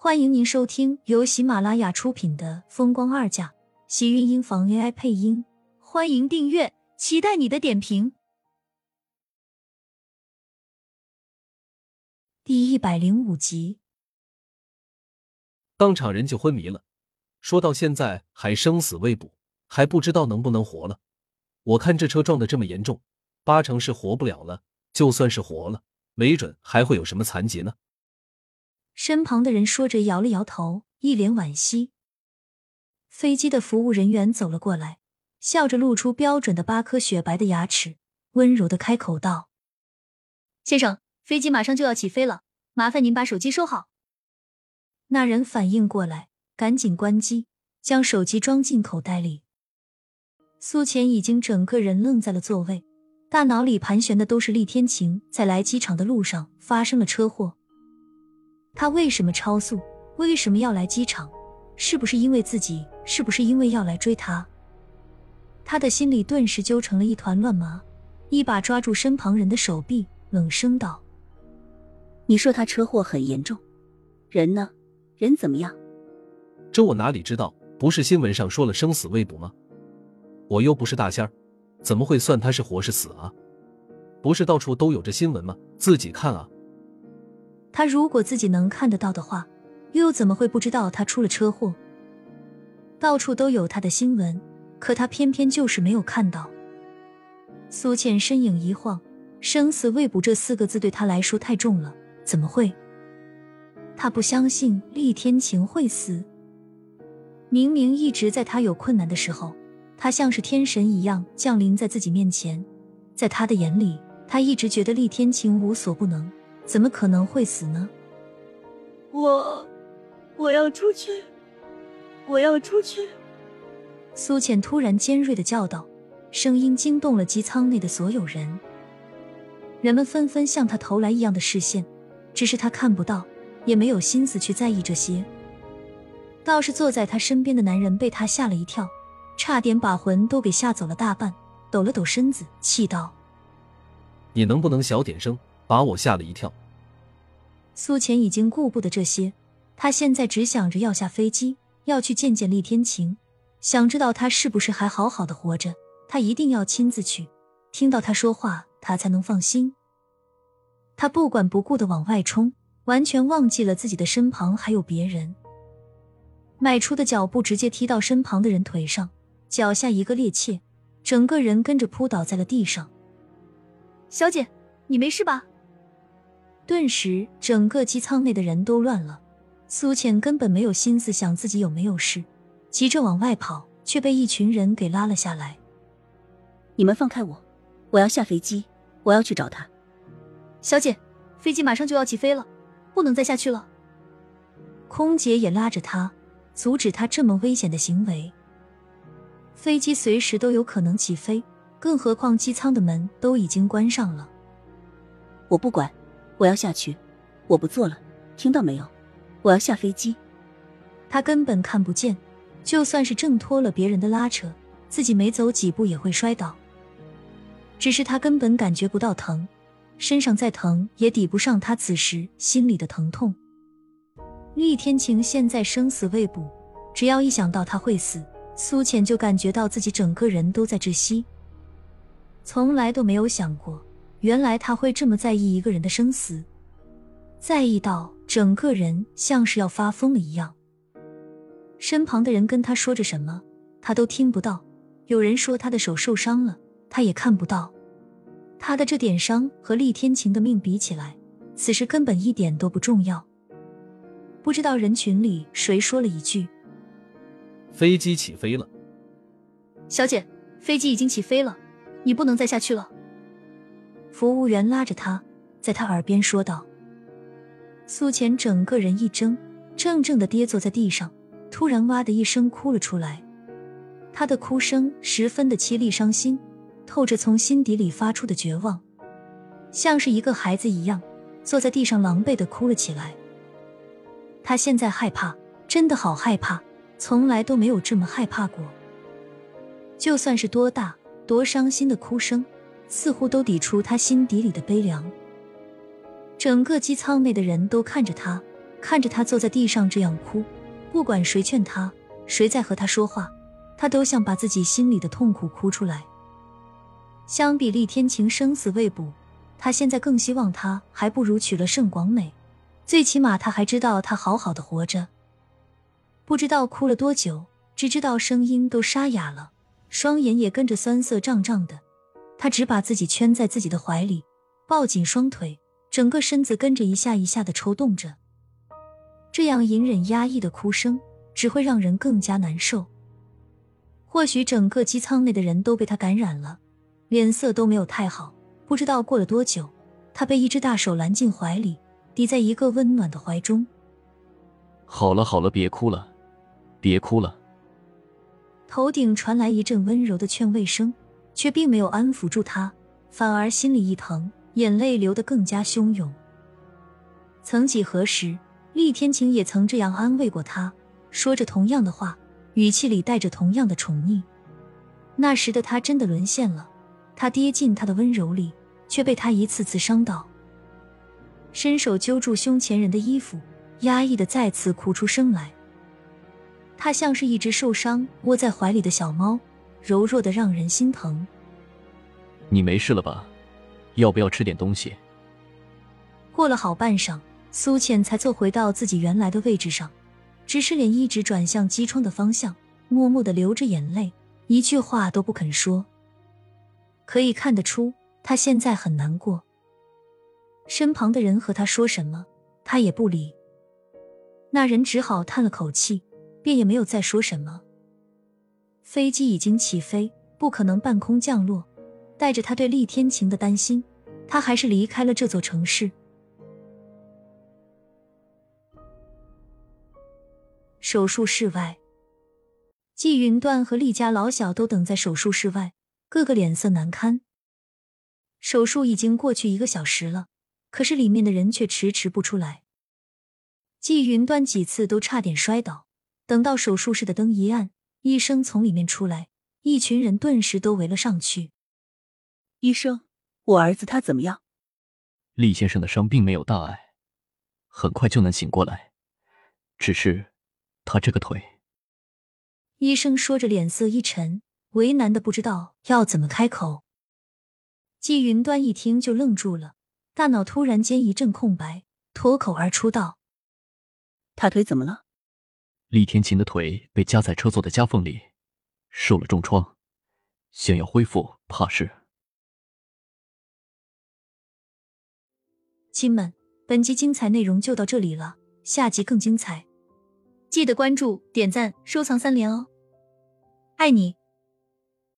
欢迎您收听由喜马拉雅出品的《风光二嫁》，喜韵音房 AI 配音。欢迎订阅，期待你的点评。第105集，当场人就昏迷了，说到现在还生死未卜，还不知道能不能活了。我看这车撞得这么严重，八成是活不了了，就算是活了，没准还会有什么残疾呢。身旁的人说着摇了摇头，一脸惋惜。飞机的服务人员走了过来，笑着露出标准的8颗雪白的牙齿，温柔地开口道：先生，飞机马上就要起飞了，麻烦您把手机收好。那人反应过来，赶紧关机，将手机装进口袋里。苏浅已经整个人愣在了座位，大脑里盘旋的都是厉天晴在来机场的路上发生了车祸。他为什么超速？为什么要来机场？是不是因为自己？是不是因为要来追他？他的心里顿时揪成了一团乱麻，一把抓住身旁人的手臂，冷声道：你说他车祸很严重，人呢？人怎么样？这我哪里知道？不是新闻上说了生死未卜吗？我又不是大仙儿，怎么会算他是活是死啊？不是到处都有这新闻吗？自己看啊。他如果自己能看得到的话，又怎么会不知道他出了车祸？到处都有他的新闻，可他偏偏就是没有看到。苏倩身影一晃，生死未卜这4个字对他来说太重了，怎么会？他不相信厉天晴会死。明明一直在他有困难的时候，他像是天神一样降临在自己面前，在他的眼里，他一直觉得厉天晴无所不能，怎么可能会死呢？我要出去，我要出去！苏浅突然尖锐地叫道，声音惊动了机舱内的所有人。人们纷纷向他投来异样的视线，只是他看不到，也没有心思去在意这些。倒是坐在他身边的男人被他吓了一跳，差点把魂都给吓走了大半，抖了抖身子，气道：你能不能小点声？把我吓了一跳。苏浅已经顾不得这些，他现在只想着要下飞机，要去见见厉天晴，想知道他是不是还好好的活着，他一定要亲自去，听到他说话，他才能放心。他不管不顾地往外冲，完全忘记了自己的身旁还有别人。迈出的脚步直接踢到身旁的人腿上，脚下一个趔趄，整个人跟着扑倒在了地上。小姐，你没事吧？顿时整个机舱内的人都乱了，苏浅根本没有心思想自己有没有事，急着往外跑，却被一群人给拉了下来。你们放开我，我要下飞机，我要去找他。小姐，飞机马上就要起飞了，不能再下去了。空姐也拉着他，阻止他这么危险的行为。飞机随时都有可能起飞，更何况机舱的门都已经关上了。我不管，我要下去，我不做了，听到没有？我要下飞机。他根本看不见，就算是挣脱了别人的拉扯，自己没走几步也会摔倒。只是他根本感觉不到疼，身上再疼也抵不上他此时心里的疼痛。厉天晴现在生死未卜，只要一想到他会死，苏浅就感觉到自己整个人都在窒息。从来都没有想过，原来他会这么在意一个人的生死，在意到整个人像是要发疯了一样。身旁的人跟他说着什么，他都听不到。有人说他的手受伤了，他也看不到。他的这点伤和厉天晴的命比起来，此时根本一点都不重要。不知道人群里谁说了一句：飞机起飞了。小姐，飞机已经起飞了，你不能再下去了。服务员拉着他，在他耳边说道。苏浅整个人一怔，怔怔地跌坐在地上，突然哇的一声哭了出来。他的哭声十分的凄厉伤心，透着从心底里发出的绝望，像是一个孩子一样，坐在地上狼狈地哭了起来。他现在害怕，真的好害怕，从来都没有这么害怕过。就算是多大多伤心的哭声，似乎都抵触他心底里的悲凉。整个机舱内的人都看着他，看着他坐在地上这样哭，不管谁劝他，谁在和他说话，他都想把自己心里的痛苦哭出来。相比厉天晴生死未卜，他现在更希望他还不如娶了盛广美，最起码他还知道他好好的活着。不知道哭了多久，只知道声音都沙哑了，双眼也跟着酸涩胀胀的，他只把自己圈在自己的怀里，抱紧双腿，整个身子跟着一下一下的抽动着。这样隐忍压抑的哭声只会让人更加难受。或许整个机舱内的人都被他感染了，脸色都没有太好。不知道过了多久，他被一只大手揽进怀里，抵在一个温暖的怀中。好了好了，别哭了，别哭了。头顶传来一阵温柔的劝慰声，却并没有安抚住他，反而心里一疼，眼泪流得更加汹涌。曾几何时，厉天晴也曾这样安慰过他，说着同样的话，语气里带着同样的宠溺。那时的他真的沦陷了，他跌进他的温柔里，却被他一次次伤到。伸手揪住胸前人的衣服，压抑的再次哭出声来。他像是一只受伤窝在怀里的小猫，柔弱的让人心疼。你没事了吧？要不要吃点东西？过了好半晌，苏浅才坐回到自己原来的位置上，只是脸一直转向机窗的方向，默默地流着眼泪，一句话都不肯说。可以看得出，他现在很难过。身旁的人和他说什么，他也不理。那人只好叹了口气，便也没有再说什么。飞机已经起飞，不可能半空降落，带着他对厉天晴的担心，他还是离开了这座城市。手术室外，季云段和厉家老小都等在手术室外，各个脸色难堪。手术已经过去1个小时了，可是里面的人却迟迟不出来。季云端几次都差点摔倒，等到手术室的灯一暗，医生从里面出来，一群人顿时都围了上去。医生，我儿子他怎么样？厉先生的伤并没有大碍，很快就能醒过来，只是他这个腿……医生说着脸色一沉，为难的不知道要怎么开口。季云端一听就愣住了，大脑突然间一阵空白，脱口而出道：他腿怎么了？厉天晴的腿被夹在车座的夹缝里，受了重创，想要恢复怕是……亲们，本集精彩内容就到这里了，下集更精彩，记得关注、点赞、收藏3连哦，爱你。